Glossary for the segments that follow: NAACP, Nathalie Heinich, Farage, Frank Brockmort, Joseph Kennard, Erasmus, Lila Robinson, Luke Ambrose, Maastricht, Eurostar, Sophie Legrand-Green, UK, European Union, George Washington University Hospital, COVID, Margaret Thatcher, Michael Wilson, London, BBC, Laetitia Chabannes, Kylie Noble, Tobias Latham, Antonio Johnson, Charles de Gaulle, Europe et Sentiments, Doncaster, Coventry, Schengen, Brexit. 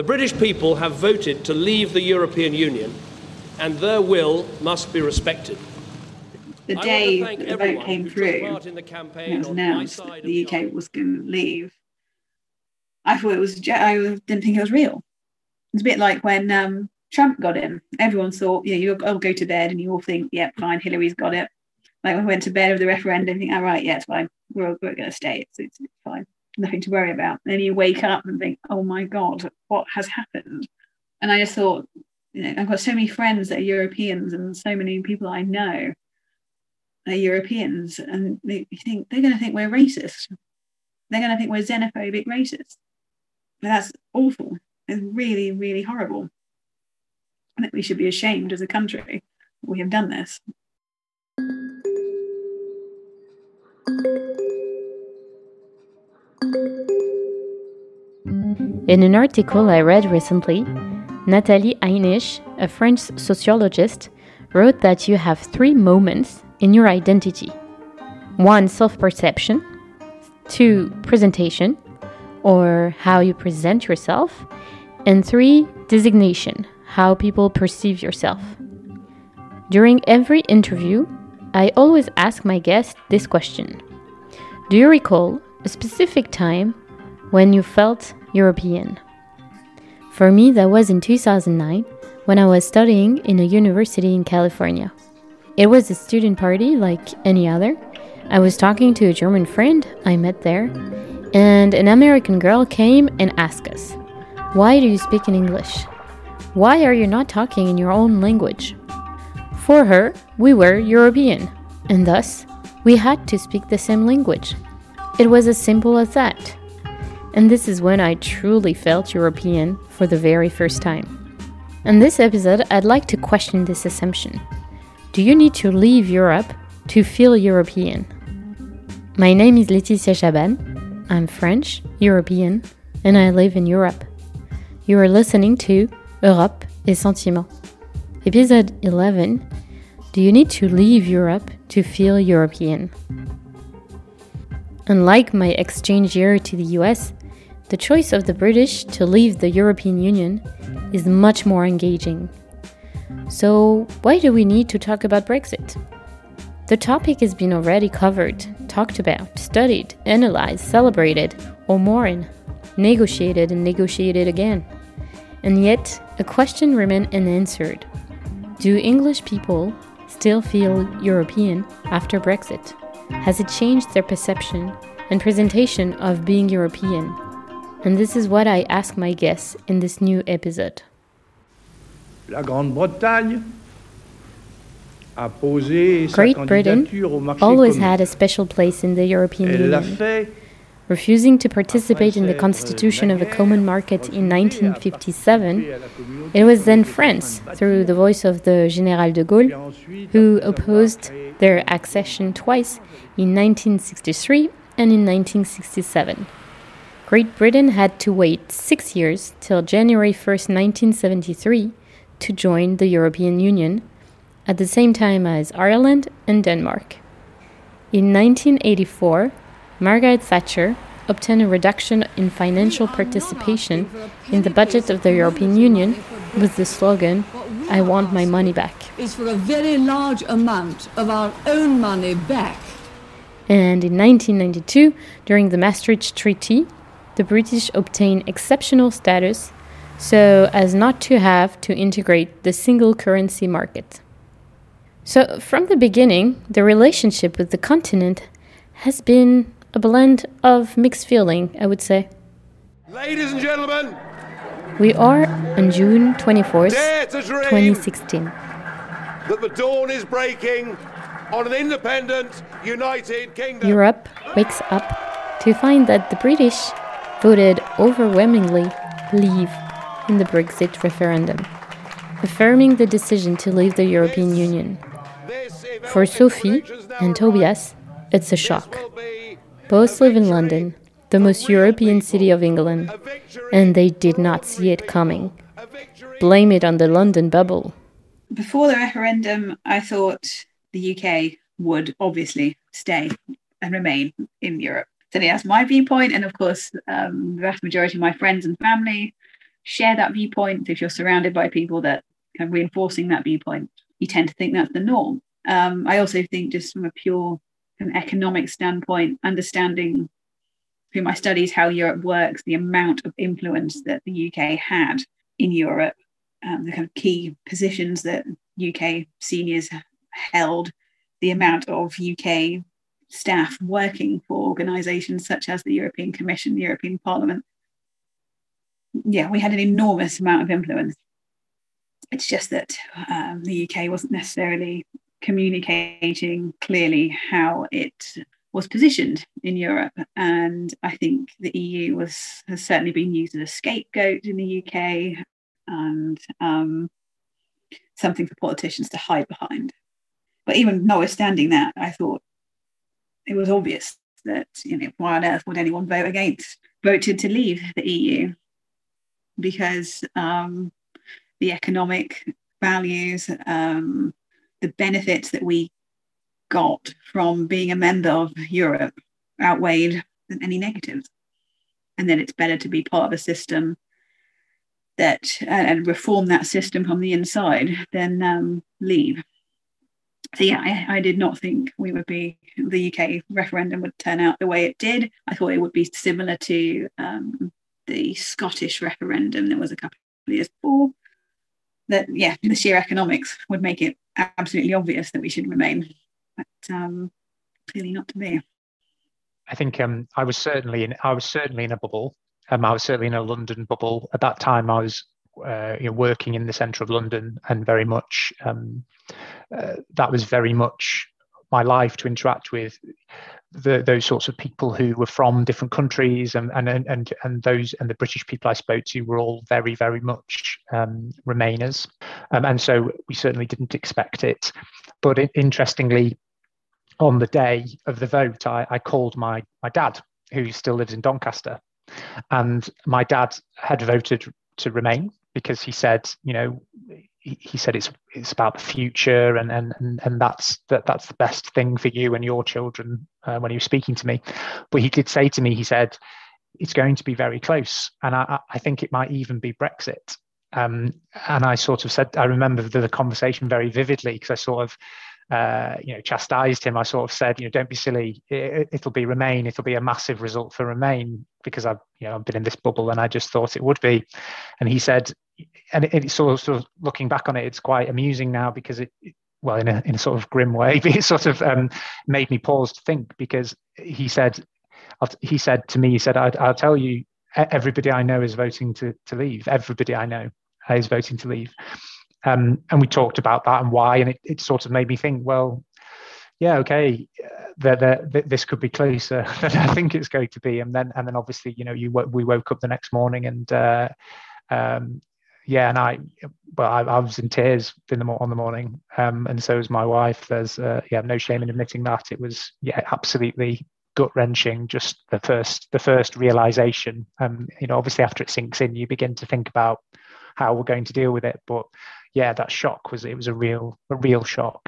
The British people have voted to leave the European Union, and their will must be respected. The day that the vote came through, and it was announced that the UK was going to leave, I thought it was, I didn't think it was real. It's a bit like when Trump got in. Everyone thought, yeah, you'll go to bed, and you all think, yeah, fine, Hillary's got it. Like when we went to bed with the referendum, think, all right, yeah, it's fine. We're going to stay. It's fine. Nothing to worry about. And then you wake up and think, oh my God, what has happened? And I just thought, you know, I've got so many friends that are Europeans, and so many people I know are Europeans, and you think they're going to think we're racist. They're going to think we're xenophobic racists. And that's awful. It's really, really horrible. I think we should be ashamed as a country that we have done this. In an article I read recently, Nathalie Heinich, a French sociologist, wrote that you have three moments in your identity. One, self-perception. Two, presentation, or how you present yourself. And three, designation, how people perceive yourself. During every interview, I always ask my guests this question. Do you recall a specific time when you felt European? For me, that was in 2009, when I was studying in a university in California. It was a student party like any other. I was talking to a German friend I met there, and an American girl came and asked us, "Why do you speak in English? Why are you not talking in your own language?" For her, we were European, and thus, we had to speak the same language. It was as simple as that. And this is when I truly felt European for the very first time. In this episode, I'd like to question this assumption. Do you need to leave Europe to feel European? My name is Laetitia Chabannes. I'm French, European, and I live in Europe. You are listening to Europe et Sentiments. Episode 11. Do you need to leave Europe to feel European? Unlike my exchange year to the US, the choice of the British to leave the European Union is much more engaging. So, why do we need to talk about Brexit? The topic has been already covered, talked about, studied, analyzed, celebrated, or mourned, negotiated and negotiated again. And yet, a question remained unanswered. Do English people still feel European after Brexit? Has it changed their perception and presentation of being European? And this is what I ask my guests in this new episode. Great Britain always had a special place in the European Union. Refusing to participate in the constitution of a common market in 1957, it was then France, through the voice of the General de Gaulle, who opposed their accession twice, in 1963 and in 1967. Great Britain had to wait 6 years till January 1st, 1973, to join the European Union, at the same time as Ireland and Denmark. In 1984, Margaret Thatcher obtained a reduction in financial participation in the budget of the European Union with the slogan, "I want my money back." Is for a very large amount of our own money back. And in 1992, during the Maastricht Treaty, the British obtained exceptional status so as not to have to integrate the single currency market. So from the beginning, the relationship with the continent has been a blend of mixed feeling, I would say. Ladies and gentlemen, we are on June 24th, 2016. That the dawn is breaking on an independent United Kingdom. Europe wakes up to find that the British voted overwhelmingly leave in the Brexit referendum, affirming the decision to leave the European Union. For Sophie and Tobias, it's a shock. Both live in London, the most European city of England, and they did not see it coming. Blame it on the London bubble. Before the referendum, I thought the UK would obviously stay and remain in Europe. So that's my viewpoint, and of course, the vast majority of my friends and family share that viewpoint, if you're surrounded by people that kind of reinforcing that viewpoint, you tend to think that's the norm. I also think just from a pure kind of economic standpoint, understanding through my studies how Europe works, the amount of influence that the UK had in Europe, the kind of key positions that UK seniors held, the amount of UK staff working for organisations such as the European Commission, the European Parliament. Yeah, we had an enormous amount of influence. It's just that the UK wasn't necessarily communicating clearly how it was positioned in Europe. And I think the EU has certainly been used as a scapegoat in the UK and something for politicians to hide behind. But even notwithstanding that, I thought it was obvious that, you know, why on earth would anyone voted to leave the EU? Because the economic values, the benefits that we got from being a member of Europe outweighed any negatives. And then it's better to be part of a system that and reform that system from the inside than leave. So yeah, I did not think the UK referendum would turn out the way it did. I thought it would be similar to the Scottish referendum that was a couple of years before. That, yeah, the sheer economics would make it absolutely obvious that we should remain, but clearly not to be. I think I was certainly in a bubble. I was certainly in a London bubble at that time. I was working in the centre of London, and very much that was very much my life, to interact with those sorts of people who were from different countries, and those, and the British people I spoke to were all very, very much Remainers, and so we certainly didn't expect it. But interestingly, on the day of the vote, I called my dad, who still lives in Doncaster, and my dad had voted to remain because he said, he said it's about the future, and that's the best thing for you and your children, when he was speaking to me. But he did say to me, he said, it's going to be very close, and I think it might even be Brexit. And I sort of said, I remember the conversation very vividly, because I sort of chastised him. I sort of said, don't be silly, it'll be Remain, it'll be a massive result for Remain, because I've been in this bubble and I just thought it would be. And he said, and it's sort of looking back on it, it's quite amusing now, because well, in a sort of grim way, but it sort of made me pause to think, because he said to me, I'll tell you, everybody I know is voting to leave. Everybody I know is voting to leave. And we talked about that and why, and it sort of made me think, well, yeah, okay, this could be closer than I think it's going to be. And then obviously, we woke up the next morning, and I was in tears on the morning, and so was my wife. There's no shame in admitting that. It was absolutely gut-wrenching, just the first realization. Obviously after it sinks in, you begin to think about how we're going to deal with it. But yeah, that shock was a real shock,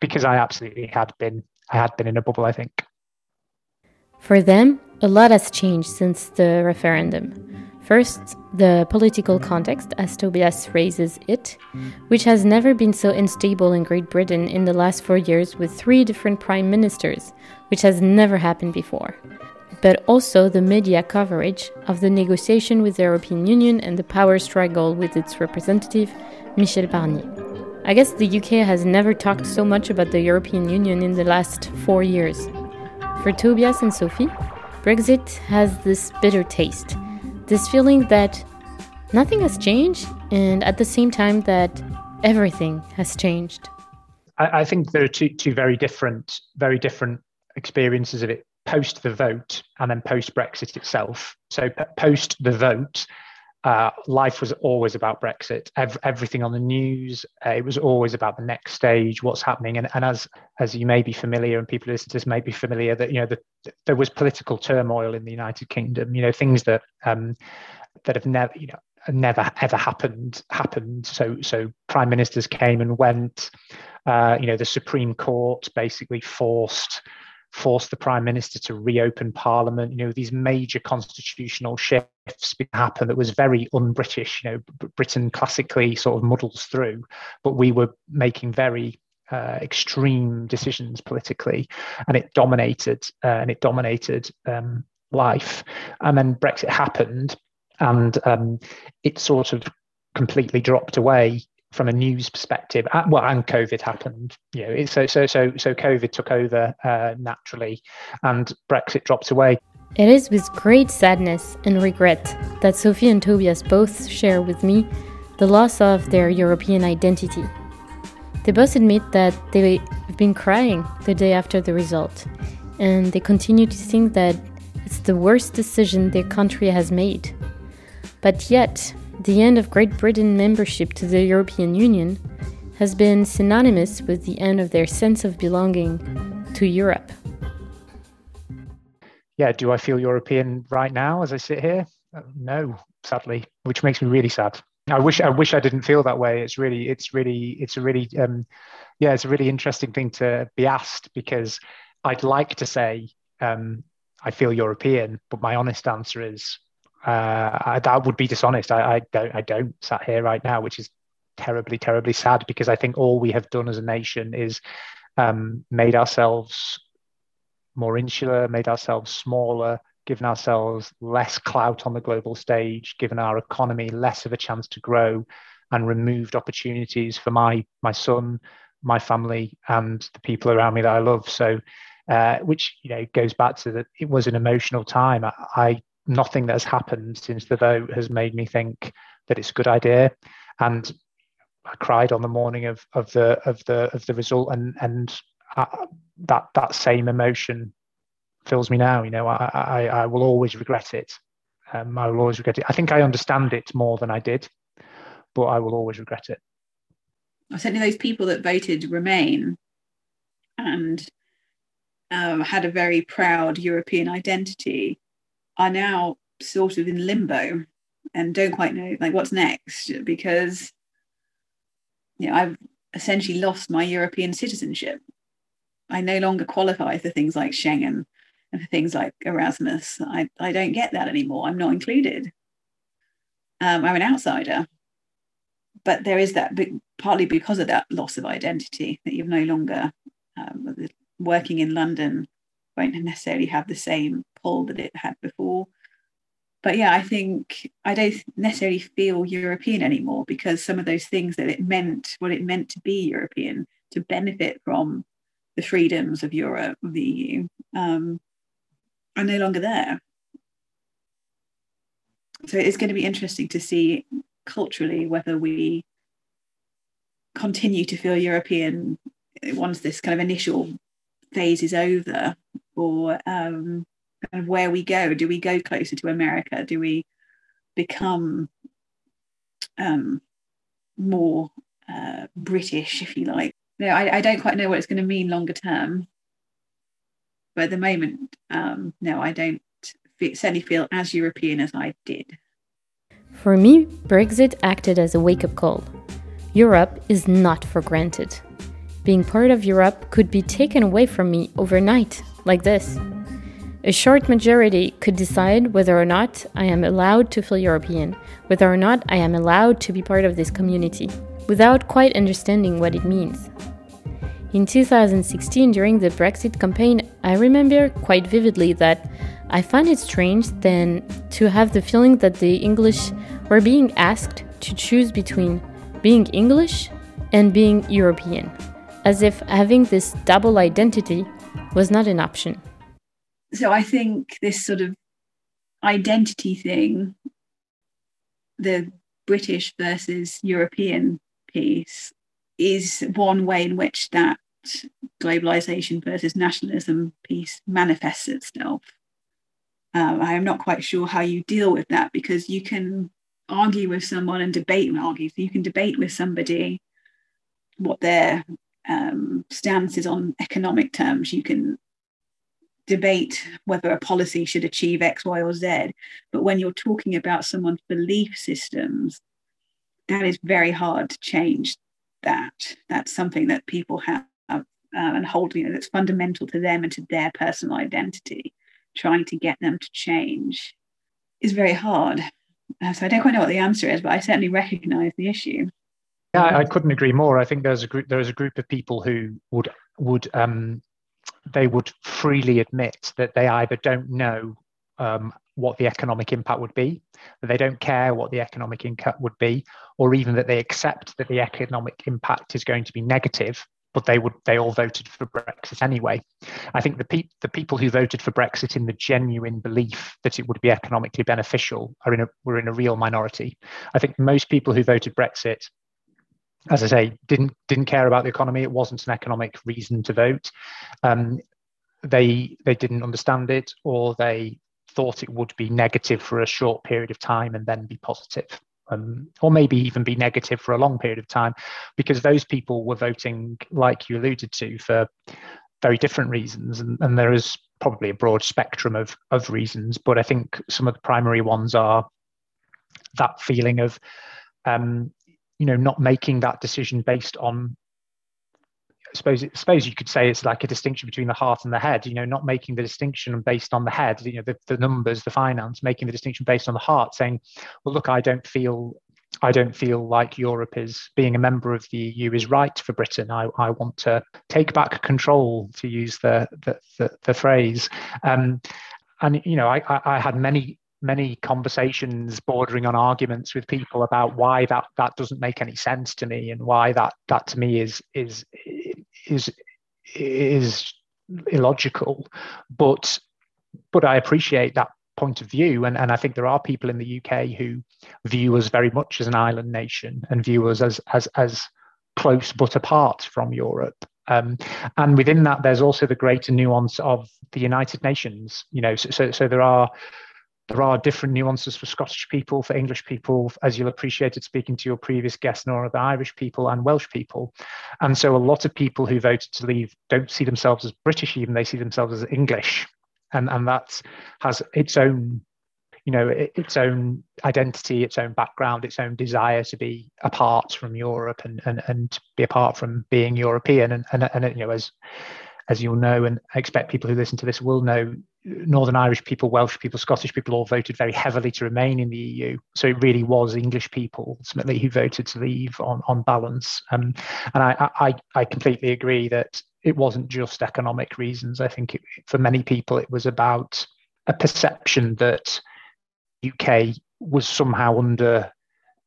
because I had been in a bubble, I think. For them, a lot has changed since the referendum. First, the political context, as Tobias raises it, which has never been so unstable in Great Britain in the last 4 years, with 3 different prime ministers, which has never happened before. But also the media coverage of the negotiation with the European Union and the power struggle with its representative, Michel Barnier. I guess the UK has never talked so much about the European Union in the last 4 years. For Tobias and Sophie, Brexit has this bitter taste, this feeling that nothing has changed, and at the same time that everything has changed. I think there are two very different experiences of it. Post the vote and then post Brexit itself. So post the vote, life was always about Brexit. Everything on the news, it was always about the next stage, what's happening. And as you may be familiar, and people listening to this may be familiar, that there was political turmoil in the United Kingdom. Things that that have never ever happened. So prime ministers came and went. The Supreme Court basically forced force the Prime Minister to reopen Parliament. You know, these major constitutional shifts happened that was very un-British. You know, Britain classically sort of muddles through, but we were making very extreme decisions politically, and it dominated life. And then Brexit happened, and it sort of completely dropped away from a news perspective. Well, and COVID happened. You know, so COVID took over naturally, and Brexit dropped away. It is with great sadness and regret that Sophie and Tobias both share with me the loss of their European identity. They both admit that they've been crying the day after the result, and they continue to think that it's the worst decision their country has made. But yet, the end of Great Britain's membership to the European Union has been synonymous with the end of their sense of belonging to Europe. Yeah, do I feel European right now as I sit here? No, sadly, which makes me really sad. I wish I didn't feel that way. It's a really interesting thing to be asked, because I'd like to say I feel European, but my honest answer is that would be dishonest. I don't sat here right now, which is terribly, terribly sad, because I think all we have done as a nation is made ourselves more insular, made ourselves smaller, given ourselves less clout on the global stage, given our economy less of a chance to grow, and removed opportunities for my son, my family, and the people around me that I love. So, which, you know, goes back to that it was an emotional time. Nothing that has happened since the vote has made me think that it's a good idea, and I cried on the morning of the result, and that same emotion fills me now. You know, I will always regret it. I will always regret it. I think I understand it more than I did, but I will always regret it. Certainly, those people that voted Remain and had a very proud European identity are now sort of in limbo and don't quite know like what's next, because, you know, I've essentially lost my European citizenship. I no longer qualify for things like Schengen and for things like Erasmus. I don't get that anymore. I'm not included. I'm an outsider. But there is that, partly because of that loss of identity, that you've no longer, working in London won't necessarily have the same pull that it had before. But yeah, I think I don't necessarily feel European anymore, because some of those things that it meant, what it meant to be European, to benefit from the freedoms of Europe, of the EU, are no longer there. So it's going to be interesting to see culturally whether we continue to feel European once this kind of initial phase is over, or kind of where we go. Do we go closer to America? Do we become more British, if you like? No, I don't quite know what it's going to mean longer term. But at the moment, no, I don't certainly feel as European as I did. For me, Brexit acted as a wake-up call. Europe is not for granted. Being part of Europe could be taken away from me overnight, like this. A short majority could decide whether or not I am allowed to feel European, whether or not I am allowed to be part of this community, without quite understanding what it means. In 2016, during the Brexit campaign, I remember quite vividly that I found it strange then to have the feeling that the English were being asked to choose between being English and being European, as if having this double identity was not an option. So I think this sort of identity thing, the British versus European piece, is one way in which that globalisation versus nationalism piece manifests itself. I am not quite sure how you deal with that, because you can argue with someone and you can debate with somebody what their stance is on economic terms. You can debate whether a policy should achieve X, Y, or Z. But when you're talking about someone's belief systems, that is very hard to change that. That's something that people have and holding it that's fundamental to them and to their personal identity, trying to get them to change is very hard. So I don't quite know what the answer is, but I certainly recognise the issue. Yeah, I couldn't agree more. I think there is a group of people who would freely admit that they either don't know what the economic impact would be, that they don't care what the economic impact would be, or even that they accept that the economic impact is going to be negative, but they all voted for Brexit anyway. I think the people who voted for Brexit in the genuine belief that it would be economically beneficial were in a real minority. I think most people who voted Brexit, as I say, didn't care about the economy. It wasn't an economic reason to vote. They didn't understand it, or they thought it would be negative for a short period of time and then be positive, or maybe even be negative for a long period of time, because those people were voting, like you alluded to, for very different reasons. And there is probably a broad spectrum of reasons, but I think some of the primary ones are that feeling of not making that decision based on, I suppose you could say it's like a distinction between the heart and the head, not making the distinction based on the head, the numbers, the finance, making the distinction based on the heart, saying, well, look, I don't feel like Europe is, being a member of the EU is right for Britain. I want to take back control, to use the phrase. I had many conversations bordering on arguments with people about why that doesn't make any sense to me, and why that to me is illogical. But I appreciate that point of view, and I think there are people in the UK who view us very much as an island nation and view us as close but apart from Europe. And within that, there's also the greater nuance of the United Nations. So there are different nuances for Scottish people, for English people, as you'll appreciate it speaking to your previous guest, nor the Irish people and Welsh people. And so a lot of people who voted to leave don't see themselves as British, even they see themselves as English. And that has its own, its own identity, its own background, its own desire to be apart from Europe and be apart from being European. As you'll know, and I expect people who listen to this will know, Northern Irish people, Welsh people, Scottish people all voted very heavily to remain in the EU. So it really was English people ultimately who voted to leave on balance. And I completely agree that it wasn't just economic reasons. I think for many people, it was about a perception that UK was somehow under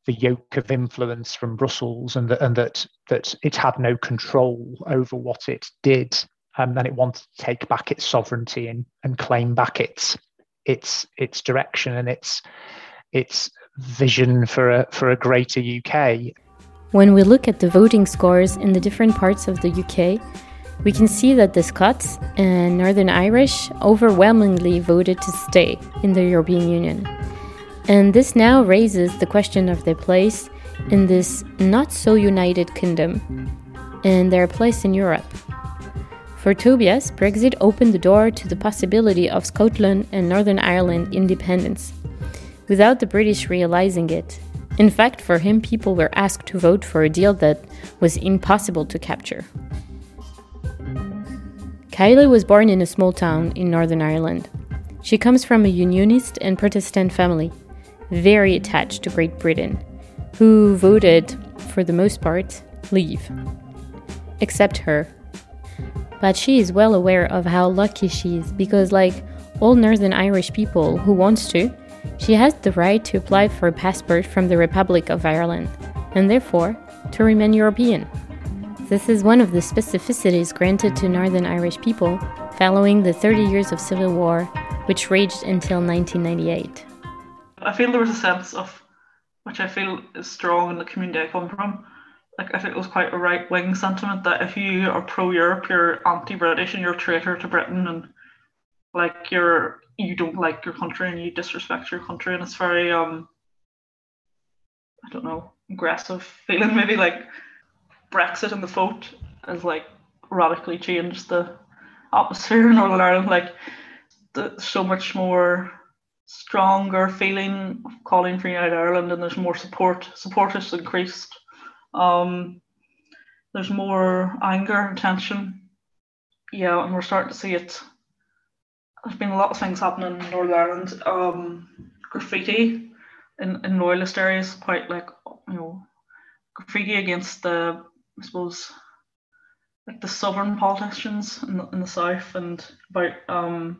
the yoke of influence from Brussels, and that it had no control over what it did. And it wanted to take back its sovereignty and claim back its direction and its vision for a greater UK. When we look at the voting scores in the different parts of the UK, we can see that the Scots and Northern Irish overwhelmingly voted to stay in the European Union. And this now raises the question of their place in this not-so-united kingdom and their place in Europe. For Tobias, Brexit opened the door to the possibility of Scotland and Northern Ireland independence, without the British realizing it. In fact, for him, people were asked to vote for a deal that was impossible to capture. Kylie was born in a small town in Northern Ireland. She comes from a Unionist and Protestant family, very attached to Great Britain, who voted, for the most part, leave. Except her. But she is well aware of how lucky she is, because like all Northern Irish people who wants to, she has the right to apply for a passport from the Republic of Ireland, and therefore to remain European. This is one of the specificities granted to Northern Irish people following the 30 years of civil war, which raged until 1998. I feel there was a sense of, which I feel is strong in the community I come from, like, I think it was quite a right-wing sentiment that if you are pro-Europe, you're anti-British and you're a traitor to Britain, and like you don't like your country and you disrespect your country, and it's very aggressive feeling. Maybe like Brexit and the vote has like radically changed the atmosphere in Northern Ireland. Like there's so much more stronger feeling of calling for United Ireland, and there's more support. Support has increased. There's more anger and tension yeah, and we're starting to see it. There's been a lot of things happening in Northern Ireland. Graffiti in royalist areas, quite like, you know, graffiti against the, I suppose, like the southern politicians in the south, and about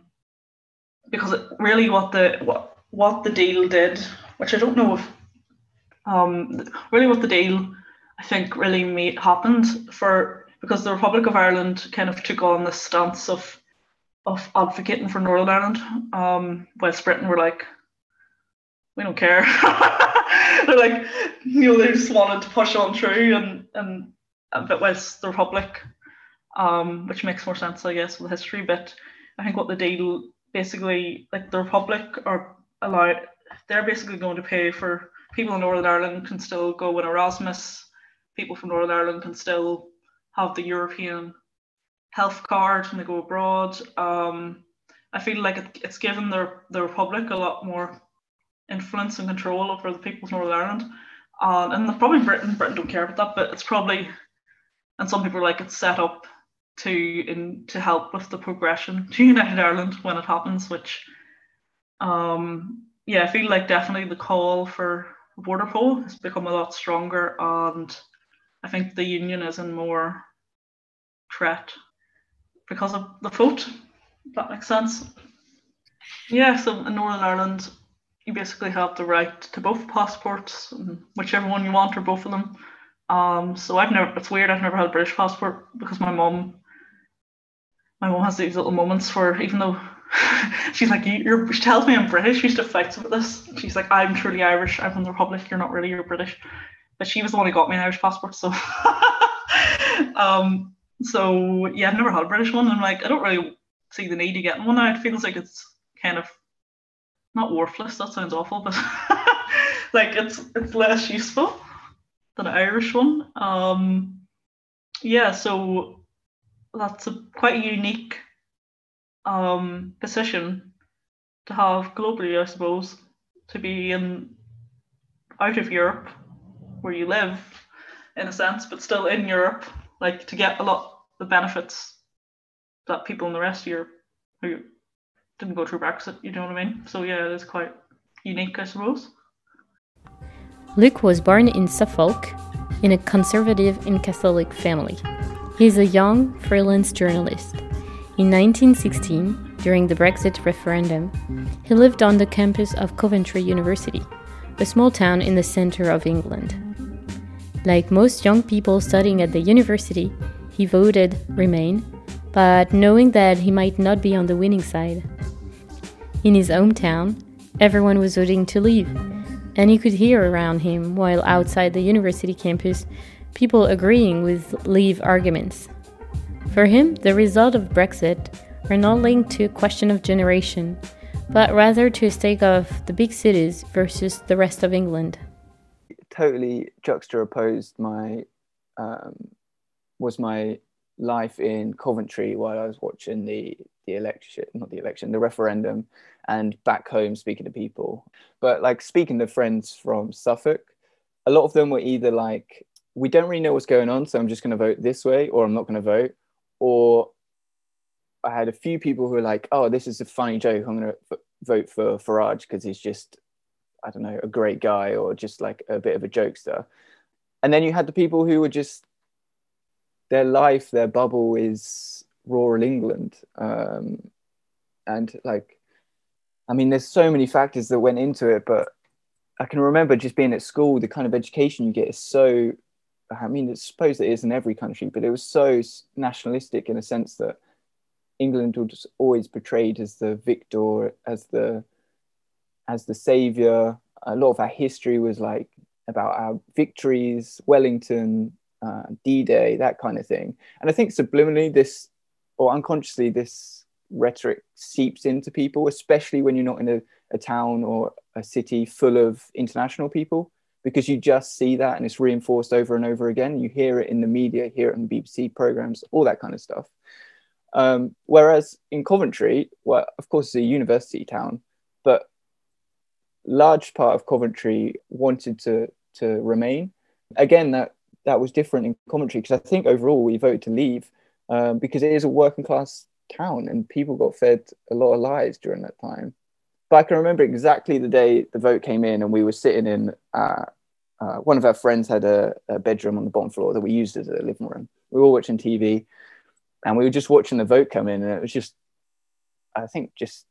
because it really what the deal did, which I don't know if really what the deal I think really happened for, because the Republic of Ireland kind of took on this stance of advocating for Northern Ireland, whilst Britain were like, we don't care. They're like, you know, they just wanted to push on through, and but whilst the Republic, which makes more sense, I guess, with history. But I think what the deal basically, like the Republic are allowed, they're basically going to pay for, people in Northern Ireland can still go in Erasmus, people from Northern Ireland can still have the European health card when they go abroad. I feel like it's given the Republic a lot more influence and control over the people of Northern Ireland. And probably Britain don't care about that, but it's probably, and some people are like, it's set up to help with the progression to United Ireland when it happens, which, yeah, I feel like definitely the call for border poll has become a lot stronger, and I think the union is in more threat because of the vote, if that makes sense. Yeah, so in Northern Ireland, you basically have the right to both passports, whichever one you want, or both of them. So it's weird, I've never had a British passport, because my mum has these little moments where, even though she's like, she tells me I'm British, she used to fight some of this. She's like, I'm truly Irish, I'm from the Republic, you're not really, you're British. But she was the one who got me an Irish passport, so. So yeah, I've never had a British one, and like, I don't really see the need of getting one now. It feels like it's kind of, not worthless, that sounds awful, but like it's less useful than an Irish one. Yeah, so that's quite a unique position to have globally, I suppose, to be out of Europe, where you live, in a sense, but still in Europe, like to get a lot of the benefits that people in the rest of Europe who didn't go through Brexit, you know what I mean? So yeah, it is quite unique, I suppose. Luke was born in Suffolk in a conservative and Catholic family. He is a young freelance journalist. In 1916, during the Brexit referendum, he lived on the campus of Coventry University, a small town in the centre of England. Like most young people studying at the university, he voted Remain, but knowing that he might not be on the winning side. In his hometown, everyone was voting to leave, and he could hear around him, while outside the university campus, people agreeing with leave arguments. For him, the result of Brexit are not linked to a question of generation, but rather to a stake of the big cities versus the rest of England. It totally juxtaposed my life in Coventry while I was watching the referendum, and back home speaking to people. But like speaking to friends from Suffolk, a lot of them were either like, we don't really know what's going on, so I'm just going to vote this way, or I'm not going to vote. Or I had a few people who were like, oh, this is a funny joke, I'm going to vote for Farage because he's just, I don't know, a great guy, or just like a bit of a jokester. And then you had the people who were just, their life, their bubble is rural England. And like, I mean, there's so many factors that went into it, but I can remember just being at school, the kind of education you get is so, I mean, I suppose it is in every country, but it was so nationalistic in a sense that England was always portrayed as the victor, as the saviour. A lot of our history was like about our victories, Wellington, D-Day, that kind of thing. And I think subliminally this, or unconsciously, this rhetoric seeps into people, especially when you're not in a town or a city full of international people, because you just see that and it's reinforced over and over again. You hear it in the media, hear it in the BBC programmes, all that kind of stuff. Whereas in Coventry, well, of course it's a university town, but large part of Coventry wanted to remain. Again, that was different in Coventry, because I think overall we voted to leave, because it is a working class town and people got fed a lot of lies during that time. But I can remember exactly the day the vote came in, and we were sitting in, one of our friends had a bedroom on the bottom floor that we used as a living room. We were all watching TV and we were just watching the vote come in, and it was just, I think, just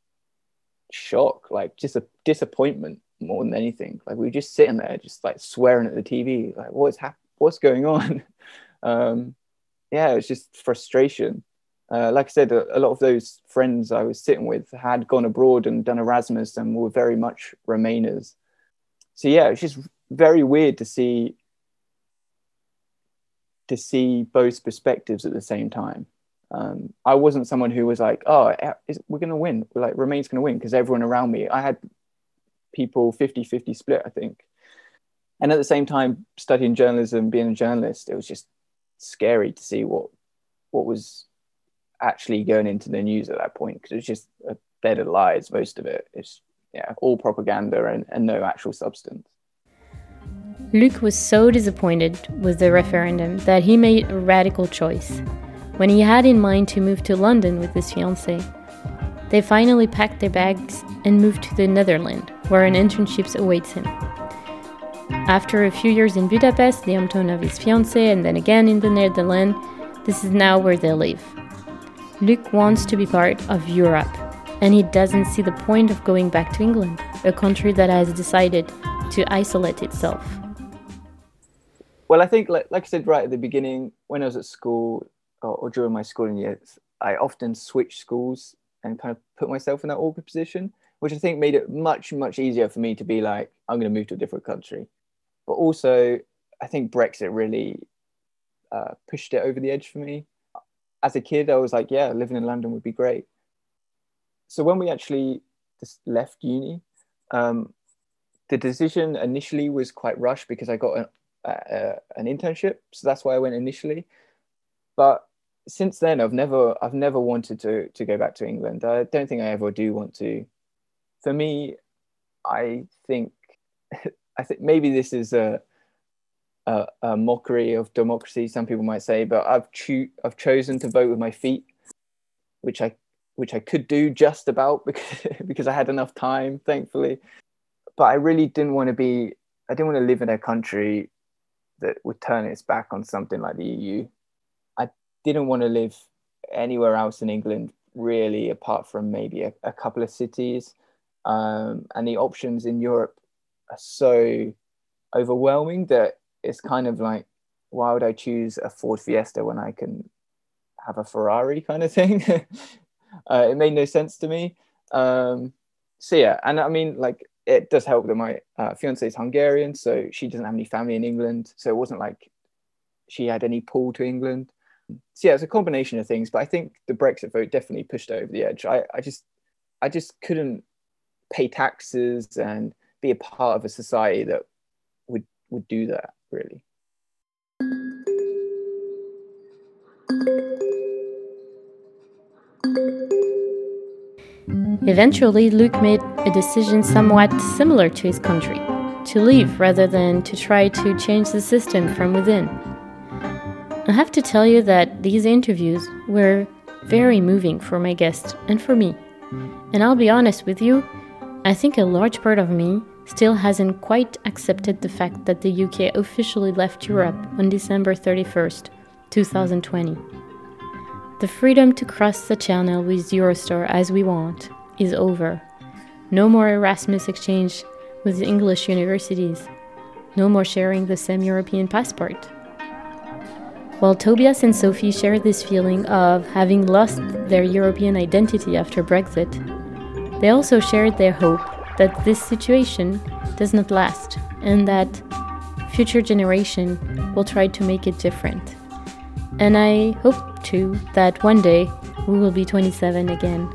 shock, like just a disappointment more than anything. Like we were just sitting there, just like swearing at the TV, like what's going on? Yeah, it was just frustration. Like I said, a lot of those friends I was sitting with had gone abroad and done Erasmus and were very much Remainers. So yeah, it's just very weird to see both perspectives at the same time. I wasn't someone who was like, oh, we're going to win. We're like, Remain's going to win, because everyone around me, I had people 50-50 split, I think. And at the same time, studying journalism, being a journalist, it was just scary to see what was actually going into the news at that point, because it's just a bed of lies, most of it. It's all propaganda and no actual substance. Luke was so disappointed with the referendum that he made a radical choice. When he had in mind to move to London with his fiancée, they finally packed their bags and moved to the Netherlands, where an internship awaits him. After a few years in Budapest, the hometown of his fiancée, and then again in the Netherlands, this is now where they live. Luke wants to be part of Europe, and he doesn't see the point of going back to England, a country that has decided to isolate itself. Well, I think, like I said right at the beginning, when I was at school, or during my schooling years, I often switched schools and kind of put myself in that awkward position, which I think made it much, much easier for me to be like, I'm going to move to a different country. But also, I think Brexit really pushed it over the edge for me. As a kid, I was like, yeah, living in London would be great. So when we actually just left uni, the decision initially was quite rushed because I got an internship. So that's why I went initially. But since then, I've never wanted to go back to England. I don't think I ever do want to. For me, I think maybe this is a mockery of democracy, some people might say, but I've chosen to vote with my feet, which I could do just about because I had enough time, thankfully. But I really didn't want to live in a country that would turn its back on something like the EU. I didn't want to live anywhere else in England, really, apart from maybe a couple of cities. And the options in Europe are so overwhelming that it's kind of like, why would I choose a Ford Fiesta when I can have a Ferrari kind of thing? It made no sense to me. So yeah, and I mean, like, it does help that my fiancée is Hungarian, so she doesn't have any family in England. So it wasn't like she had any pull to England. So yeah, it's a combination of things. But I think the Brexit vote definitely pushed it over the edge. I just couldn't pay taxes and be a part of a society that would do that, really. Eventually, Luke made a decision somewhat similar to his country, to leave rather than to try to change the system from within. I have to tell you that these interviews were very moving for my guest and for me. And I'll be honest with you, I think a large part of me still hasn't quite accepted the fact that the UK officially left Europe on December 31st, 2020. The freedom to cross the channel with Eurostar as we want is over. No more Erasmus exchange with English universities. No more sharing the same European passport. While Tobias and Sophie share this feeling of having lost their European identity after Brexit, they also shared their hope that this situation does not last and that future generation will try to make it different. And I hope too that one day we will be 27 again.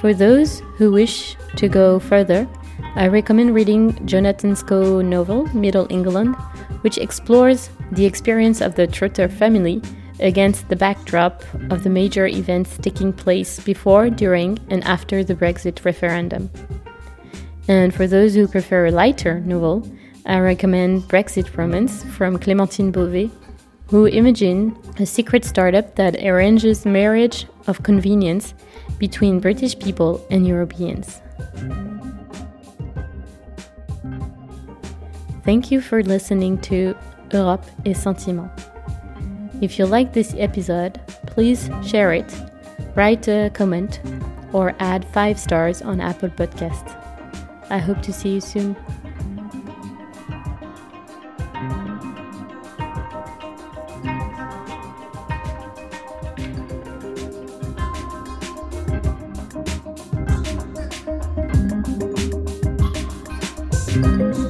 For those who wish to go further, I recommend reading Jonathan Scoe's novel Middle England, which explores the experience of the Trotter family against the backdrop of the major events taking place before, during, and after the Brexit referendum. And for those who prefer a lighter novel, I recommend Brexit Romance from Clementine Beauvais, Woo Imagine, a secret startup that arranges marriage of convenience between British people and Europeans. Thank you for listening to Europe et Sentiments. If you like this episode, please share it, write a comment, or add 5 stars on Apple Podcasts. I hope to see you soon. Thank you.